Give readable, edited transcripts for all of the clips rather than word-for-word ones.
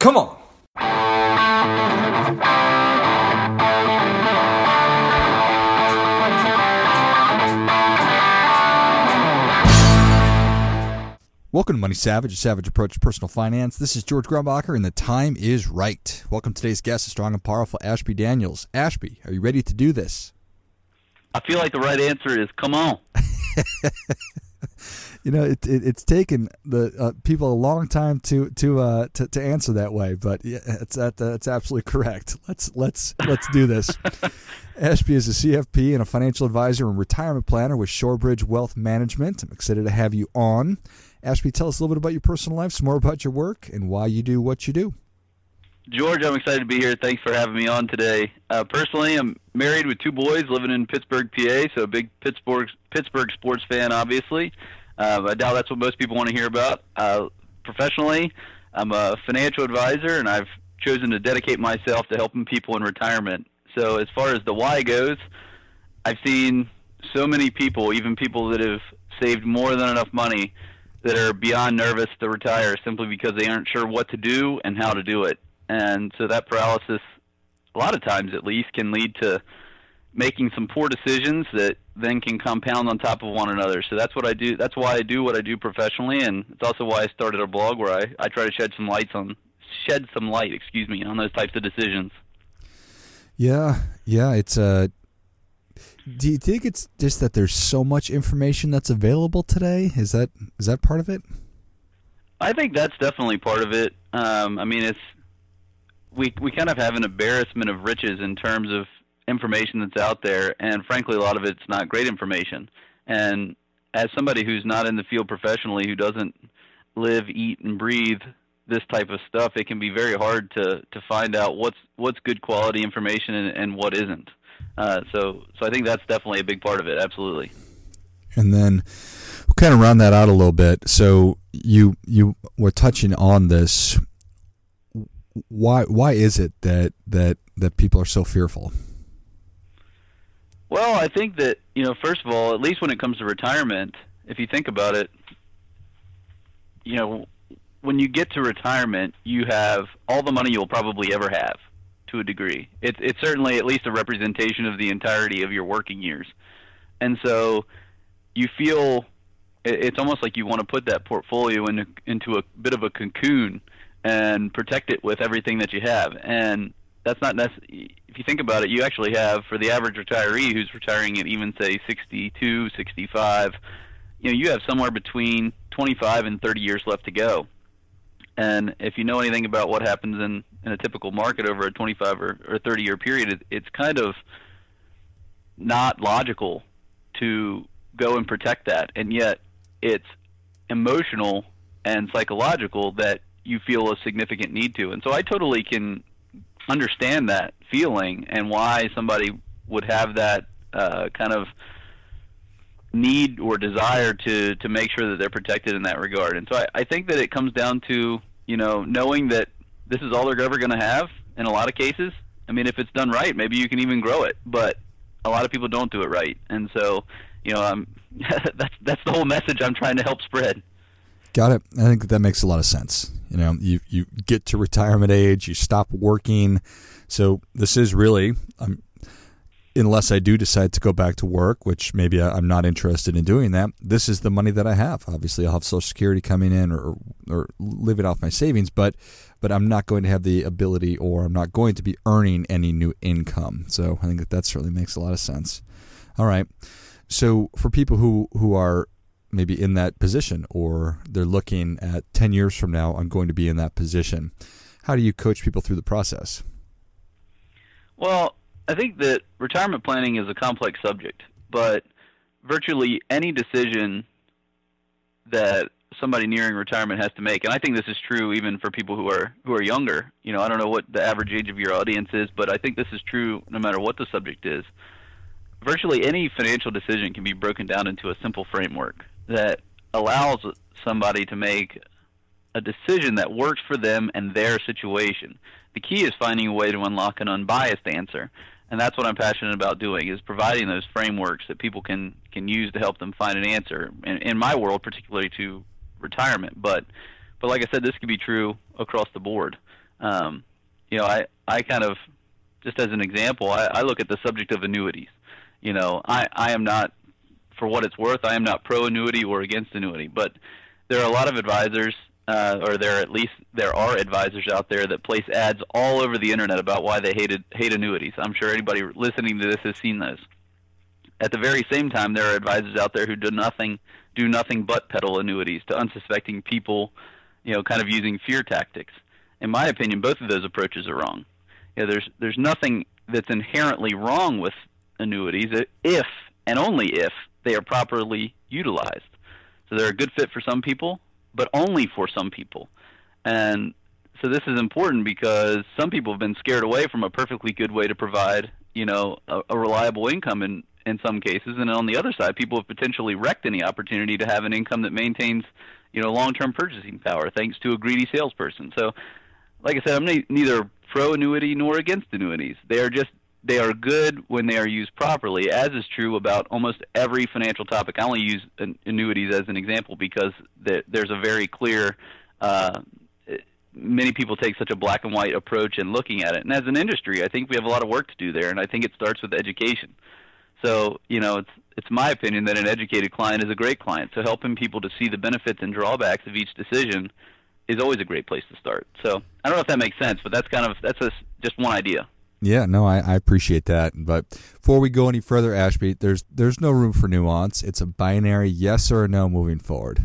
Come on. Welcome to Money Savage, a savage approach to personal finance. This is George Graubacher, and the time is right. Welcome to today's guest, the strong and powerful Ashby Daniels. Ashby, are you ready to do this? I feel like the right answer is come on. You know, it's taken the people a long time to answer that way, but yeah, that's absolutely correct. Let's do this. Ashby is a CFP and a financial advisor and retirement planner with Shorebridge Wealth Management. I'm excited to have you on. Ashby, tell us a little bit about your personal life, some more about your work, and why you do what you do. George, I'm excited to be here. Thanks for having me on today. Personally, I'm married with two boys living in Pittsburgh, PA, so a big Pittsburgh sports fan, obviously. I doubt that's what most people want to hear about. Professionally, I'm a financial advisor, and I've chosen to dedicate myself to helping people in retirement. So as far as the why goes, I've seen so many people, even people that have saved more than enough money, that are beyond nervous to retire simply because they aren't sure what to do and how to do it. And so that paralysis, a lot of times at least, can lead to making some poor decisions that then can compound on top of one another. So that's what I do. That's why I do what I do professionally, and it's also why I started a blog where I try to shed some light on those types of decisions. Yeah. It's do you think it's just that there's so much information that's available today? Is that part of it? I think that's definitely part of it. I mean, it's we kind of have an embarrassment of riches in terms of information that's out there, and frankly a lot of it's not great information. And as somebody who's not in the field professionally, who doesn't live, eat, and breathe this type of stuff, it can be very hard to find out what's good quality information and what isn't. So I think that's definitely a big part of it, absolutely. And then we'll kind of round that out a little bit. So you were touching on this. Why is it that people are so fearful? Well, I think that, you know, first of all, at least when it comes to retirement, if you think about it, you know, when you get to retirement, you have all the money you'll probably ever have to a degree. It's certainly at least a representation of the entirety of your working years. And so you feel it's almost like you want to put that portfolio into a bit of a cocoon and protect it with everything that you have. And that's not necessarily, if you think about it, you actually have, for the average retiree who's retiring at even, say, 62, 65, you know, you have somewhere between 25 and 30 years left to go. And if you know anything about what happens in a typical market over a 25 or 30-year period, it's kind of not logical to go and protect that. And yet it's emotional and psychological that you feel a significant need to. And so I totally can understand that feeling and why somebody would have that kind of need or desire to make sure that they're protected in that regard. And so I think that it comes down to, you know, knowing that this is all they're ever going to have in a lot of cases. I mean, if it's done right, maybe you can even grow it, but a lot of people don't do it right. And so, you know, that's the whole message I'm trying to help spread. Got it. I think that makes a lot of sense. You know, you get to retirement age, you stop working. So this is really, unless I do decide to go back to work, which maybe I'm not interested in doing that, this is the money that I have. Obviously, I'll have Social Security coming in or live it off my savings, but I'm not going to have the ability, or I'm not going to be earning any new income. So I think that certainly makes a lot of sense. All right. So for people who are maybe in that position, or they're looking at 10 years from now, I'm going to be in that position. How do you coach people through the process? Well, I think that retirement planning is a complex subject, but virtually any decision that somebody nearing retirement has to make, and I think this is true even for people who are younger. You know, I don't know what the average age of your audience is, but I think this is true no matter what the subject is. Virtually any financial decision can be broken down into a simple framework that allows somebody to make a decision that works for them and their situation. The key is finding a way to unlock an unbiased answer, and that's what I'm passionate about doing, is providing those frameworks that people can use to help them find an answer, in my world, particularly to retirement. But like I said, this could be true across the board. I kind of, just as an example, I look at the subject of annuities. You know, I am not, for what it's worth, I am not pro annuity or against annuity, but there are a lot of advisors, or at least there are advisors out there that place ads all over the internet about why they hate annuities. I'm sure anybody listening to this has seen those. At the very same time, there are advisors out there who do nothing but peddle annuities to unsuspecting people, you know, kind of using fear tactics. In my opinion, both of those approaches are wrong. You know, there's nothing that's inherently wrong with annuities if and only if they are properly utilized. So they're a good fit for some people, but only for some people. And so this is important because some people have been scared away from a perfectly good way to provide, you know, a reliable income in some cases. And on the other side, people have potentially wrecked any opportunity to have an income that maintains, you know, long-term purchasing power thanks to a greedy salesperson. So like I said, I'm neither pro annuity nor against annuities. They are good when they are used properly, as is true about almost every financial topic. I only use annuities as an example because there's a very clear many people take such a black and white approach in looking at it. And as an industry, I think we have a lot of work to do there, and I think it starts with education. So, you know, it's my opinion that an educated client is a great client. So helping people to see the benefits and drawbacks of each decision is always a great place to start. So I don't know if that makes sense, but that's just one idea. Yeah, no, I appreciate that. But before we go any further, Ashby, there's no room for nuance. It's a binary yes or no moving forward.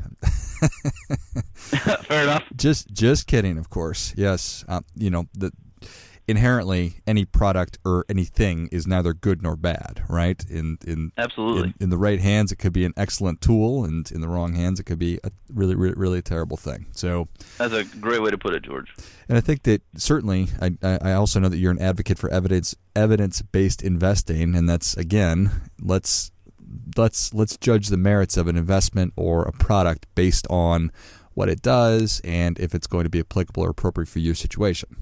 Fair enough. Just kidding, of course. Yes, inherently any product or anything is neither good nor bad, right? Absolutely. In the right hands, it could be an excellent tool, and in the wrong hands, it could be a really, really, really terrible thing. So that's a great way to put it, George. And I think that certainly, I also know that you're an advocate for evidence-based investing, and that's, again, let's judge the merits of an investment or a product based on what it does and if it's going to be applicable or appropriate for your situation.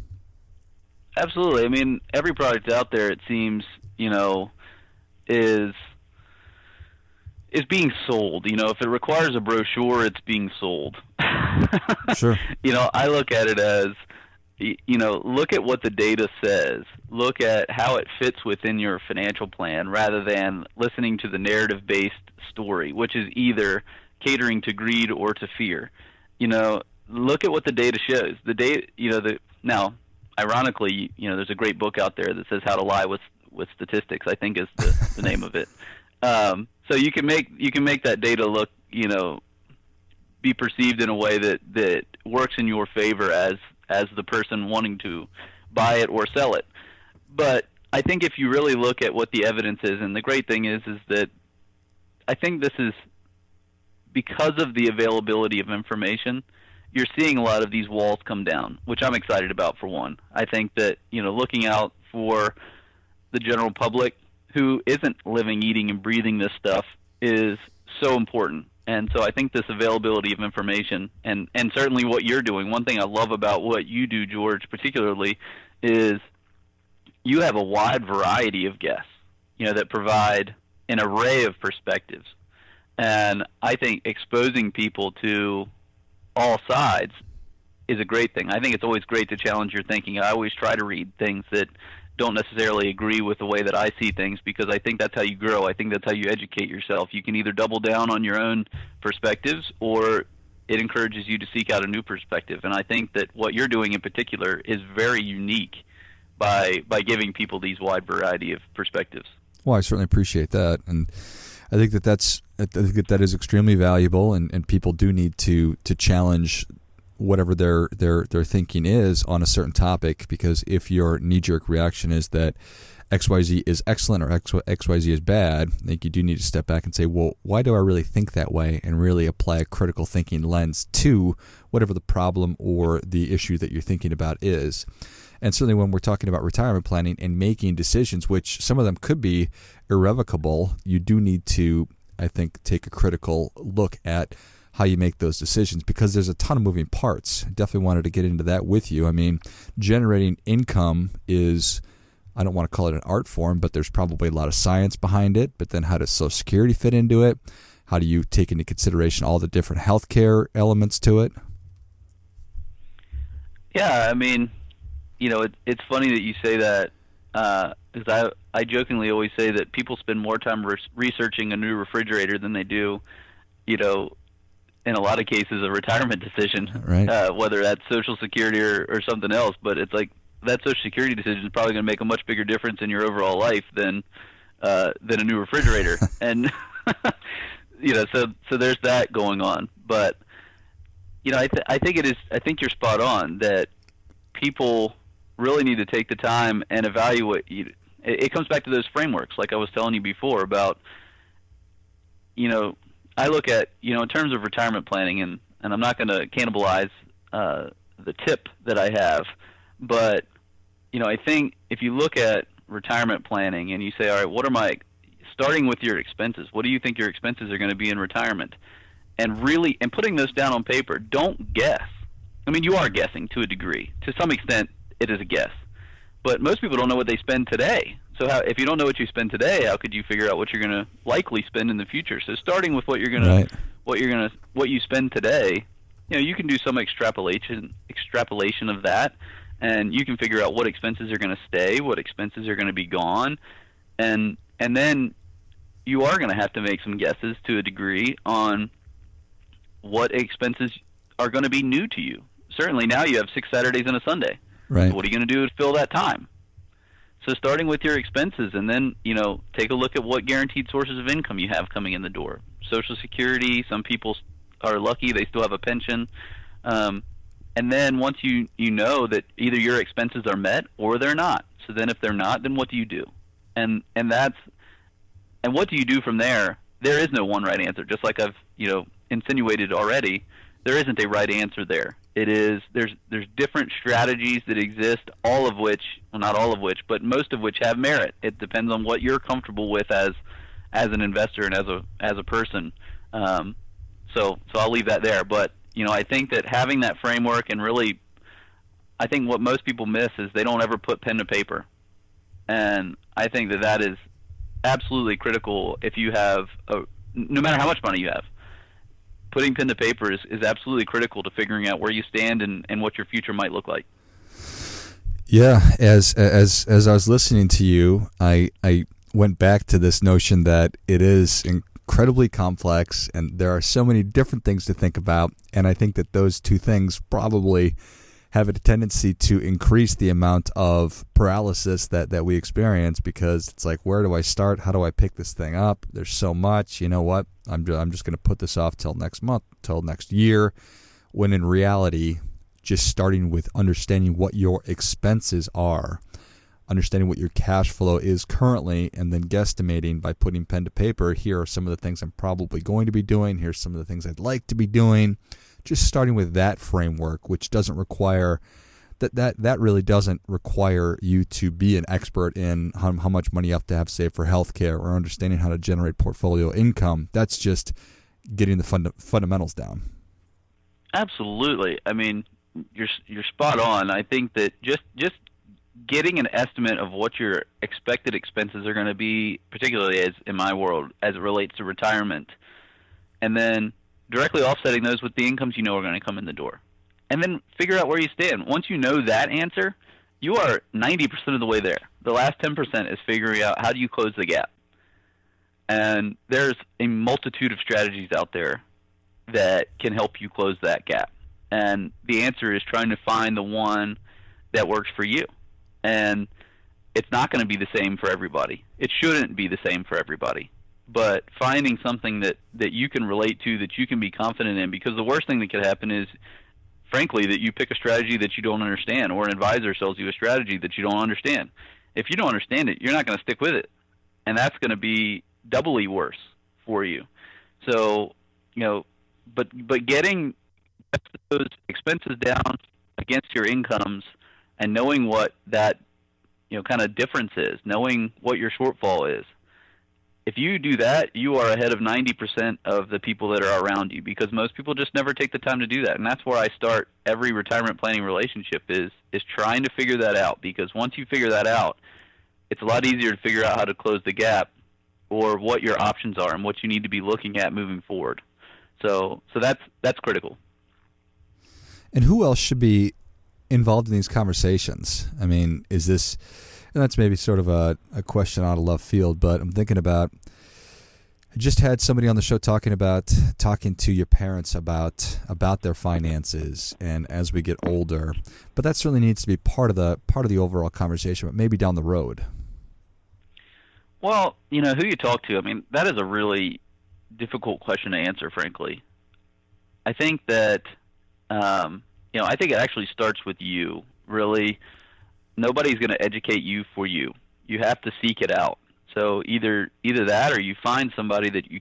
Absolutely. I mean, every product out there, it seems, you know, is being sold. You know, if it requires a brochure, it's being sold. Sure. You know, I look at it as, you know, look at what the data says. Look at how it fits within your financial plan rather than listening to the narrative-based story, which is either catering to greed or to fear. You know, look at what the data shows. The data, you know, now, ironically, you know, there's a great book out there that says How to Lie with Statistics, I think is the name of it. So you can make that data look, you know, be perceived in a way that works in your favor as the person wanting to buy it or sell it. But I think if you really look at what the evidence is, and the great thing is that I think this is because of the availability of information, you're seeing a lot of these walls come down, which I'm excited about for one. I think that, you know, looking out for the general public who isn't living, eating, and breathing this stuff is so important. And so I think this availability of information and certainly what you're doing, one thing I love about what you do, George, particularly, is you have a wide variety of guests, you know, that provide an array of perspectives. And I think exposing people to all sides is a great thing. I think it's always great to challenge your thinking. I always try to read things that don't necessarily agree with the way that I see things because I think that's how you grow. I think that's how you educate yourself. You can either double down on your own perspectives or it encourages you to seek out a new perspective. And I think that what you're doing in particular is very unique by giving people these wide variety of perspectives. Well, I certainly appreciate that. And I think that is extremely valuable, and people do need to challenge whatever their thinking is on a certain topic, because if your knee-jerk reaction is that XYZ is excellent or XYZ is bad, I think you do need to step back and say, well, why do I really think that way, and really apply a critical thinking lens to whatever the problem or the issue that you're thinking about is. And certainly when we're talking about retirement planning and making decisions, which some of them could be irrevocable, you do need to, I think, take a critical look at how you make those decisions, because there's a ton of moving parts. Definitely wanted to get into that with you. I mean, generating income is, I don't want to call it an art form, but there's probably a lot of science behind it. But then how does Social Security fit into it? How do you take into consideration all the different healthcare elements to it? Yeah, I mean, you know, it's funny that you say that, because I jokingly always say that people spend more time researching a new refrigerator than they do, you know, in a lot of cases, a retirement decision, right. Whether that's Social Security or something else. But it's like that Social Security decision is probably going to make a much bigger difference in your overall life than a new refrigerator. And, you know, so there's that going on. But, you know, I think you're spot on that people really need to take the time and evaluate. It comes back to those frameworks, like I was telling you before about, you know, I look at, you know, in terms of retirement planning, and I'm not going to cannibalize the tip that I have, but, you know, I think if you look at retirement planning and you say, all right, what are my, starting with your expenses, what do you think your expenses are going to be in retirement? And really, and putting those down on paper, don't guess. I mean, you are guessing to a degree. To some extent, it is a guess. But most people don't know what they spend today. So if you don't know what you spend today, how could you figure out what you're going to likely spend in the future? So starting with what you spend today, you know, you can do some extrapolation of that, and you can figure out what expenses are going to stay, what expenses are going to be gone, and then you are going to have to make some guesses to a degree on what expenses are going to be new to you. Certainly now you have 6 Saturdays and a Sunday. Right. So what are you going to do to fill that time? So starting with your expenses, and then, you know, take a look at what guaranteed sources of income you have coming in the door. Social Security, some people are lucky, they still have a pension. And then once you know that either your expenses are met or they're not. So then if they're not, then what do you do? And what do you do from there? There is no one right answer. Just like I've, you know, insinuated already, there isn't a right answer there. It is there's different strategies that exist, all of which, well, not all of which, but most of which have merit. It depends on what you're comfortable with as an investor and as a person. So I'll leave that there. But, you know, I think that having that framework, and really, I think what most people miss is they don't ever put pen to paper, and I think that is absolutely critical. If you have no matter how much money you have, putting pen to paper is absolutely critical to figuring out where you stand and what your future might look like. Yeah, as I was listening to you, I went back to this notion that it is incredibly complex and there are so many different things to think about, and I think that those two things probably have a tendency to increase the amount of paralysis that we experience, because it's like, where do I start? How do I pick this thing up? There's so much. You know what? I'm just going to put this off till next month, till next year, when in reality, just starting with understanding what your expenses are, understanding what your cash flow is currently, and then guesstimating by putting pen to paper. Here are some of the things I'm probably going to be doing. Here's some of the things I'd like to be doing. Just starting with that framework, which doesn't require that really doesn't require you to be an expert in how much money you have to saved for healthcare or understanding how to generate portfolio income. That's just getting the fundamentals down. Absolutely. I mean, you're spot on. I think that just getting an estimate of what your expected expenses are going to be, particularly as in my world as it relates to retirement, and then directly offsetting those with the incomes you know are going to come in the door. And then figure out where you stand. Once you know that answer, you are 90% of the way there. The last 10% is figuring out how do you close the gap. And there's a multitude of strategies out there that can help you close that gap. And the answer is trying to find the one that works for you. And it's not going to be the same for everybody. It shouldn't be the same for everybody. But finding something that you can relate to, that you can be confident in, because the worst thing that could happen is, frankly, that you pick a strategy that you don't understand, or an advisor sells you a strategy that you don't understand. If you don't understand it, you're not going to stick with it, and that's going to be doubly worse for you. So, you know, but getting those expenses down against your incomes and knowing what that, you know, kind of difference is, knowing what your shortfall is. If you do that, you are ahead of 90% of the people that are around you, because most people just never take the time to do that. And that's where I start every retirement planning relationship is trying to figure that out, because once you figure that out, it's a lot easier to figure out how to close the gap or what your options are and what you need to be looking at moving forward. So that's critical. And who else should be involved in these conversations? I mean, is this, and that's maybe sort of a question out of left field, but I'm thinking about, I just had somebody on the show talking to your parents about their finances and as we get older, but that certainly needs to be part of the overall conversation, but maybe down the road. Well, you know, who you talk to, I mean, that is a really difficult question to answer, frankly. I think that, I think it actually starts with you, really. Nobody's going to educate you for you. You have to seek it out. So either that, or you find somebody that you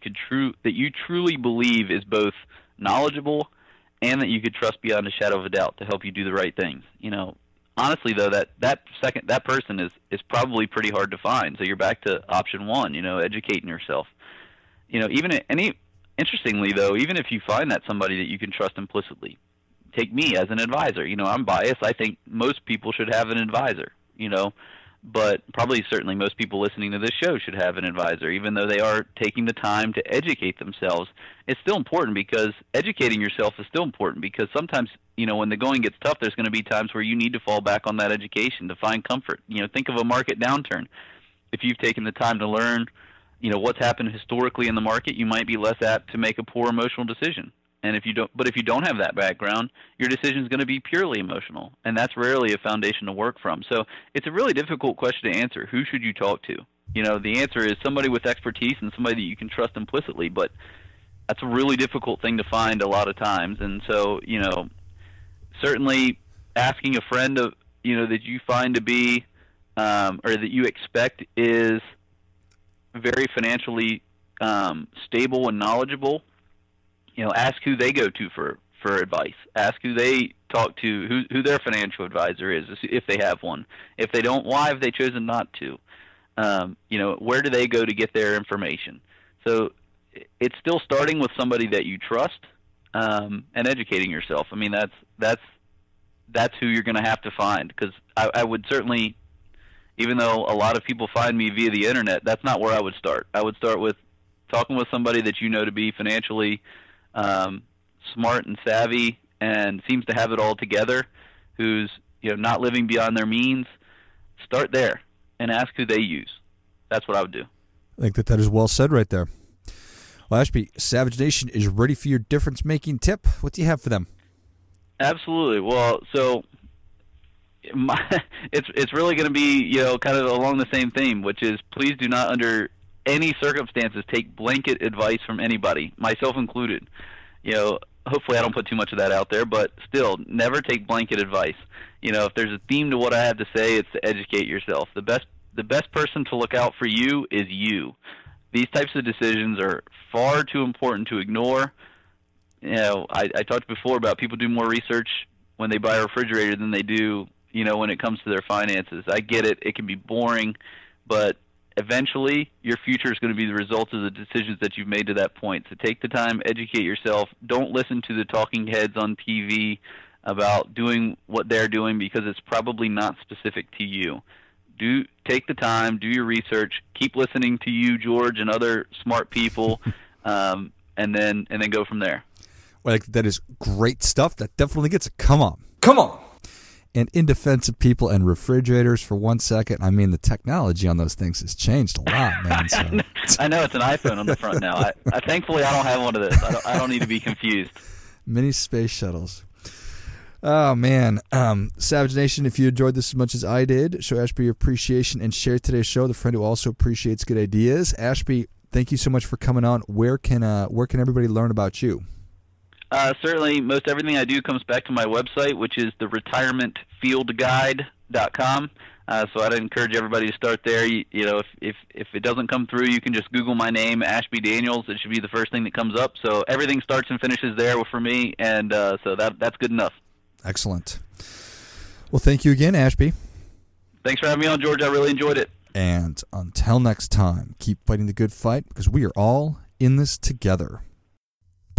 truly believe is both knowledgeable and that you could trust beyond a shadow of a doubt to help you do the right things. You know, honestly though, that person is probably pretty hard to find. So you're back to option one, you know, educating yourself. You know, interestingly though, even if you find that somebody that you can trust implicitly, take me as an advisor. You know, I'm biased. I think most people should have an advisor, you know, but certainly most people listening to this show should have an advisor, even though they are taking the time to educate themselves. It's still important because educating yourself is still important because sometimes, you know, when the going gets tough, there's going to be times where you need to fall back on that education to find comfort. You know, think of a market downturn. If you've taken the time to learn, you know, what's happened historically in the market, you might be less apt to make a poor emotional decision. And if you don't have that background, your decision is going to be purely emotional, and that's rarely a foundation to work from. So it's a really difficult question to answer. Who should you talk to? You know, the answer is somebody with expertise and somebody that you can trust implicitly, but that's a really difficult thing to find a lot of times. And so, you know, certainly asking a friend of, you know, that you find to be or that you expect is very financially stable and knowledgeable. You know, ask who they go to for advice. Ask who they talk to, who their financial advisor is, if they have one. If they don't, why have they chosen not to? You know, where do they go to get their information? So it's still starting with somebody that you trust and educating yourself. I mean, that's who you're going to have to find, because I would certainly, even though a lot of people find me via the internet, that's not where I would start. I would start with talking with somebody that you know to be financially smart and savvy and seems to have it all together, who's, you know, not living beyond their means. Start there and ask who they use. That's what I would do. I think that is well said right there. Well, Ashby, Savage Nation is ready for your difference-making tip. What do you have for them? Absolutely. Well, so it's really going to be, you know, kind of along the same theme, which is please do not under any circumstances take blanket advice from anybody, myself included. You know, hopefully I don't put too much of that out there, but still, never take blanket advice. You know, if there's a theme to what I have to say, it's to educate yourself. The best person to look out for you is you. These types of decisions are far too important to ignore. You know, I talked before about people do more research when they buy a refrigerator than they do, you know, when it comes to their finances. I get it. It can be boring, but eventually, your future is going to be the result of the decisions that you've made to that point. So take the time, educate yourself. Don't listen to the talking heads on TV about doing what they're doing because it's probably not specific to you. Take the time, do your research, keep listening to you, George, and other smart people, and then go from there. Well, that is great stuff. That definitely gets it. Come on. And in defense of people and refrigerators for 1 second, I mean, the technology on those things has changed a lot, man. So. I know it's an iPhone on the front now. Thankfully, I don't have one of those. I don't need to be confused. Mini space shuttles. Oh, man. Savage Nation, if you enjoyed this as much as I did, show Ashby your appreciation and share today's show. The friend who also appreciates good ideas. Ashby, thank you so much for coming on. Where can everybody learn about you? Certainly, most everything I do comes back to my website, which is the retirementfieldguide.com. So I'd encourage everybody to start there. You know, if it doesn't come through, you can just Google my name, Ashby Daniels. It should be the first thing that comes up. So everything starts and finishes there for me, and so that's good enough. Excellent. Well, thank you again, Ashby. Thanks for having me on, George. I really enjoyed it. And until next time, keep fighting the good fight because we are all in this together.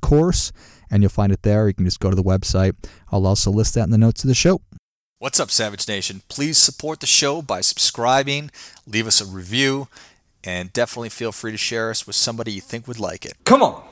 course, and you'll find it there. You can just go to the website. I'll also list that in the notes of the show. What's up, Savage Nation? Please support the show by subscribing, leave us a review, and definitely feel free to share us with somebody you think would like it. Come on.